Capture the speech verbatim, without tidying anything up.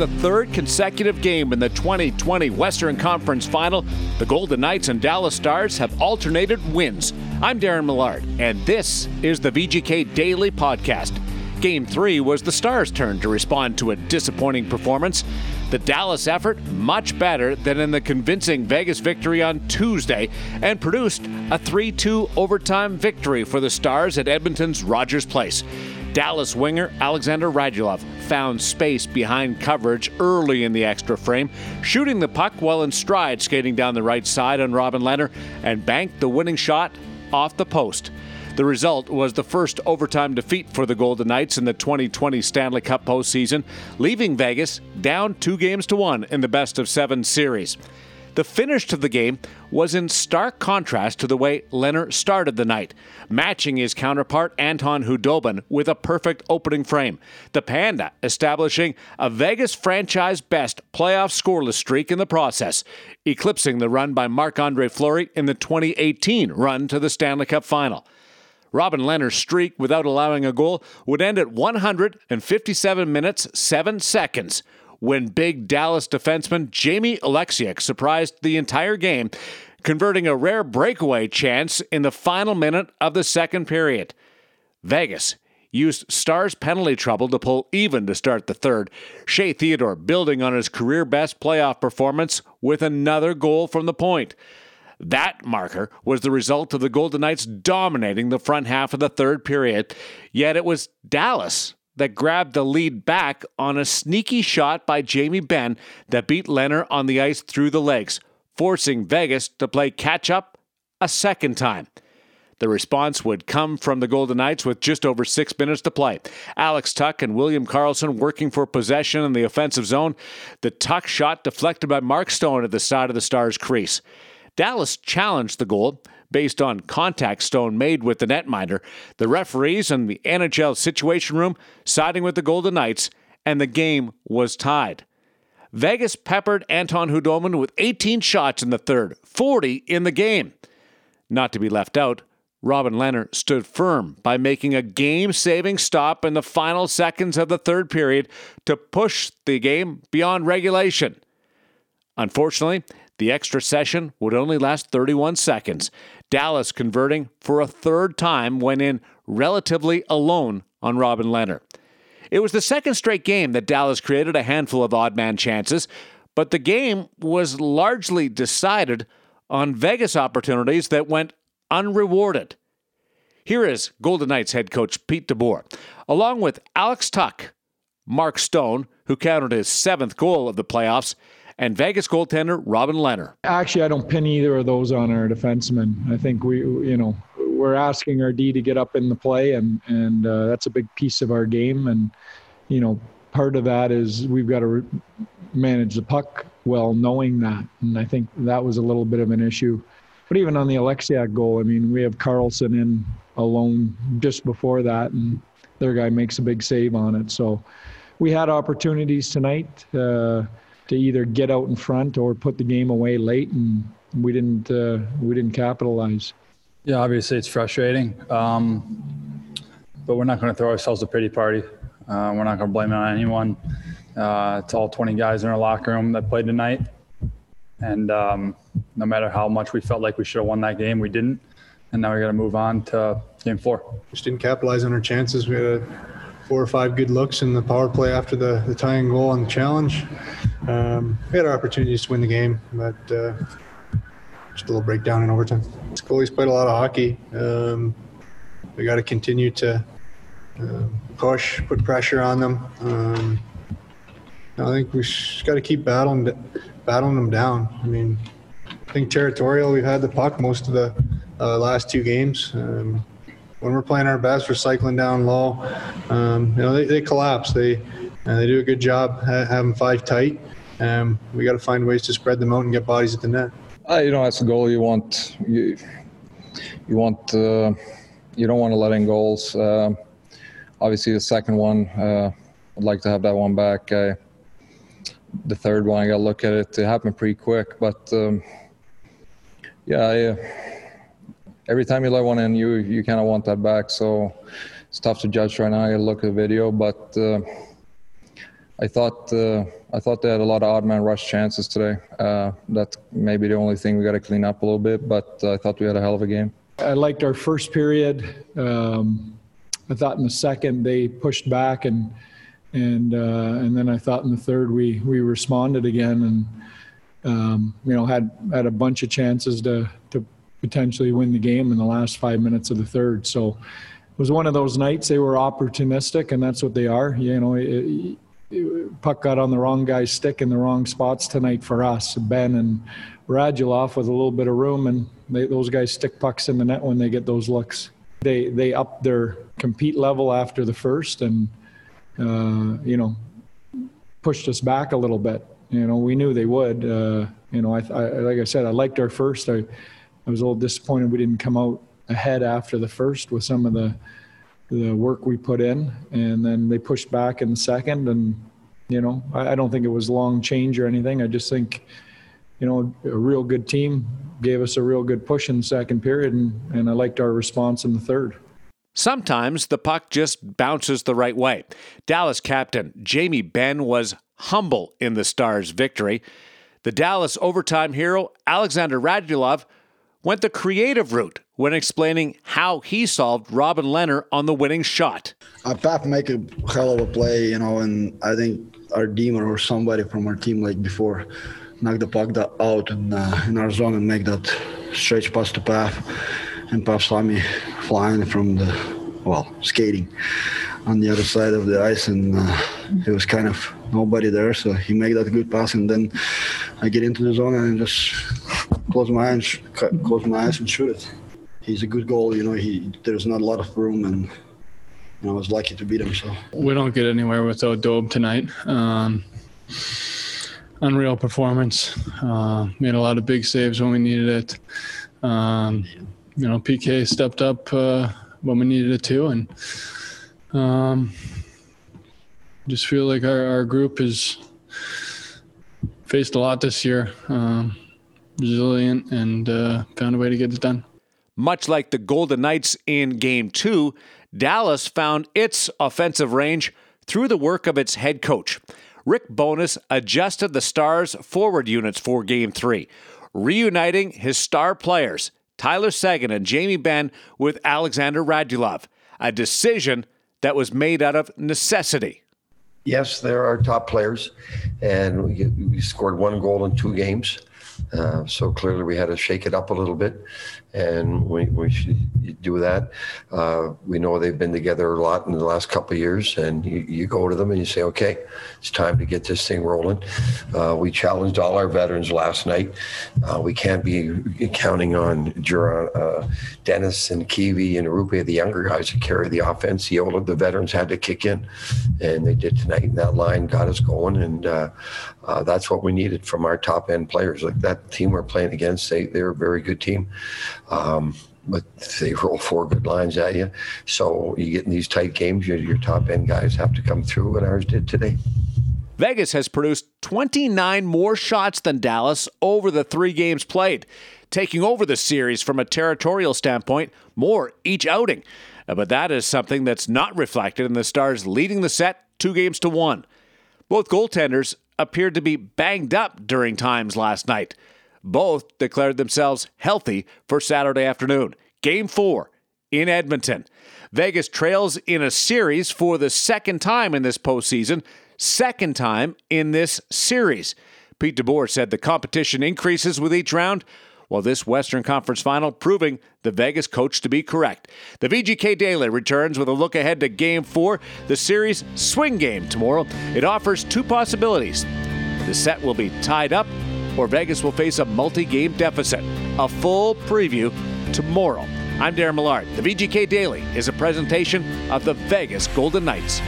the third consecutive game in the twenty twenty Western Conference Final, the Golden Knights and Dallas Stars have alternated wins. I'm Darren Millard, and this is the V G K Daily Podcast. Game three was the Stars' turn to respond to a disappointing performance. The Dallas effort much better than in the convincing Vegas victory on Tuesday, and produced a three two overtime victory for the Stars at Edmonton's Rogers Place. Dallas winger Alexander Radulov found space behind coverage early in the extra frame, shooting the puck while in stride, skating down the right side on Robin Leonard, and banked the winning shot off the post. The result was the first overtime defeat for the Golden Knights in the twenty twenty Stanley Cup postseason, leaving Vegas down two games to one in the best of seven series. The finish to the game was in stark contrast to the way Leonard started the night, matching his counterpart Anton Hudobin with a perfect opening frame. The Panda establishing a Vegas franchise-best playoff scoreless streak in the process, eclipsing the run by Marc-Andre Fleury in the twenty eighteen run to the Stanley Cup final. Robin Leonard's streak without allowing a goal would end at one hundred fifty-seven minutes, seven seconds when big Dallas defenseman Jamie Oleksiak surprised the entire game, converting a rare breakaway chance in the final minute of the second period. Vegas used Stars' penalty trouble to pull even to start the third, Shea Theodore building on his career-best playoff performance with another goal from the point. That marker was the result of the Golden Knights dominating the front half of the third period, yet it was Dallas that grabbed the lead back on a sneaky shot by Jamie Benn that beat Leonard on the ice through the legs, forcing Vegas to play catch-up a second time. The response would come from the Golden Knights with just over six minutes to play. Alex Tuck and William Karlsson working for possession in the offensive zone. The Tuck shot deflected by Mark Stone at the side of the Stars' crease. Dallas challenged the goal based on contact Stone made with the netminder, the referees and the N H L Situation Room siding with the Golden Knights, and the game was tied. Vegas peppered Anton Hudobin with eighteen shots in the third, forty in the game. Not to be left out, Robin Leonard stood firm by making a game-saving stop in the final seconds of the third period to push the game beyond regulation. Unfortunately, the extra session would only last thirty-one seconds, Dallas converting for a third time when in relatively alone on Robin Leonard. It was the second straight game that Dallas created a handful of odd man chances, but the game was largely decided on Vegas opportunities that went unrewarded. Here is Golden Knights head coach Pete DeBoer, along with Alex Tuck, Mark Stone, who counted his seventh goal of the playoffs, and Vegas goaltender Robin Leonard. Actually, I don't pin either of those on our defensemen. I think we, you know, we're asking our D to get up in the play, and and uh, that's a big piece of our game. And you know, part of that is we've got to re- manage the puck well, knowing that. And I think that was a little bit of an issue. But even on the Oleksiak goal, I mean, we have Karlsson in alone just before that, and their guy makes a big save on it. So we had opportunities tonight. Uh, to either get out in front or put the game away late, and we didn't uh, we didn't capitalize. Yeah, obviously it's frustrating, um, but we're not going to throw ourselves a pity party. Uh, we're not going to blame it on anyone. Uh, it's all twenty guys in our locker room that played tonight, and um, no matter how much we felt like we should have won that game, we didn't, and now we got to move on to game four. Just didn't capitalize on our chances. We had a four or five good looks in the power play after the, the tying goal on the challenge. Um, we had our opportunities to win the game, but uh, just a little breakdown in overtime. This goalie's played a lot of hockey. Um, we got to continue to uh, push, put pressure on them. Um, I think we just got to keep battling, battling them down. I mean, I think territorial, we've had the puck most of the uh, last two games. Um, When we're playing our best, we're cycling down low. Um, you know, they, they collapse. They uh, they do a good job ha- having five tight. Um, we got to find ways to spread them out and get bodies at the net. Uh, you know, as a goalie, you want you you want uh, you don't want to let in goals. Uh, obviously, the second one, uh, I'd like to have that one back. I, the third one, I got to look at it. It happened pretty quick, but um, yeah. yeah. Every time you let one in, you you kind of want that back. So it's tough to judge right now. I got to look at the video, but uh, I thought uh, I thought they had a lot of odd man rush chances today. Uh, that's maybe the only thing we got to clean up a little bit, but uh, I thought we had a hell of a game. I liked our first period. Um, I thought in the second they pushed back, and and uh, and then I thought in the third we we responded again, and um, you know had had a bunch of chances to to potentially win the game in the last five minutes of the third. So it was one of those nights. They were opportunistic, and that's what they are. You know. It, it, Puck got on the wrong guy's stick in the wrong spots tonight for us. Ben and Radulov with a little bit of room, and they, those guys stick pucks in the net when they get those looks. They they upped their compete level after the first, and uh, you know pushed us back a little bit. You know we knew they would. Uh, you know I, I like I said I liked our first. I I was a little disappointed we didn't come out ahead after the first with some of the. the work we put in, and then they pushed back in the second, and you know I, I don't think it was long change or anything. I just think you know a real good team gave us a real good push in the second period, and, and I liked our response in the third. Sometimes the puck just bounces the right way. Dallas captain Jamie Benn was humble in the Stars' victory. The Dallas overtime hero Alexander Radulov went the creative route when explaining how he solved Robin Leonard on the winning shot. Uh, Pap make a hell of a play, you know, and I think our Deemer or somebody from our team like before knocked the puck out in, uh, in our zone and make that stretch pass to Pap, and Pap saw me flying from the, well, skating on the other side of the ice, and uh, it was kind of nobody there, so he made that good pass, and then I get into the zone and just close my eyes, close my eyes and shoot it. He's a good goalie, you know. He there's not a lot of room, and you know, I was lucky to beat him. So we don't get anywhere without Dobe tonight. Um, unreal performance. Uh, made a lot of big saves when we needed it. Um, you know, P K stepped up uh, when we needed it too, and um, just feel like our, our group has faced a lot this year. Um, resilient and uh, found a way to get it done. Much like the Golden Knights in Game two, Dallas found its offensive range through the work of its head coach. Rick Bonus adjusted the Stars' forward units for Game three, reuniting his star players, Tyler Seguin and Jamie Benn, with Alexander Radulov, a decision that was made out of necessity. Yes, they're our top players, and we scored one goal in two games. Uh, so clearly we had to shake it up a little bit, and we, we should do that. Uh, we know they've been together a lot in the last couple of years, and you, you go to them and you say, okay, it's time to get this thing rolling. Uh, we challenged all our veterans last night. Uh, we can't be counting on Jura, uh, Dennis and Kiwi and Rupe, the younger guys, to carry the offense. The older, the veterans had to kick in, and they did tonight, and that line got us going, and uh, uh, that's what we needed from our top-end players. Like that team we're playing against, they, they're a very good team. Um, but they roll four good lines at you. So you get in these tight games, your, your top-end guys have to come through, and ours did today. Vegas has produced twenty-nine more shots than Dallas over the three games played, taking over the series from a territorial standpoint, more each outing. But that is something that's not reflected in the Stars leading the set two games to one. Both goaltenders appeared to be banged up during times last night. Both declared themselves healthy for Saturday afternoon. Game four in Edmonton. Vegas trails in a series for the second time in this postseason, second time in this series. Pete DeBoer said the competition increases with each round, while this Western Conference final proving the Vegas coach to be correct. The V G K Daily returns with a look ahead to Game four, the series swing game tomorrow. It offers two possibilities. The set will be tied up, or Vegas will face a multi-game deficit. A full preview tomorrow. I'm Darren Millard. The V G K Daily is a presentation of the Vegas Golden Knights.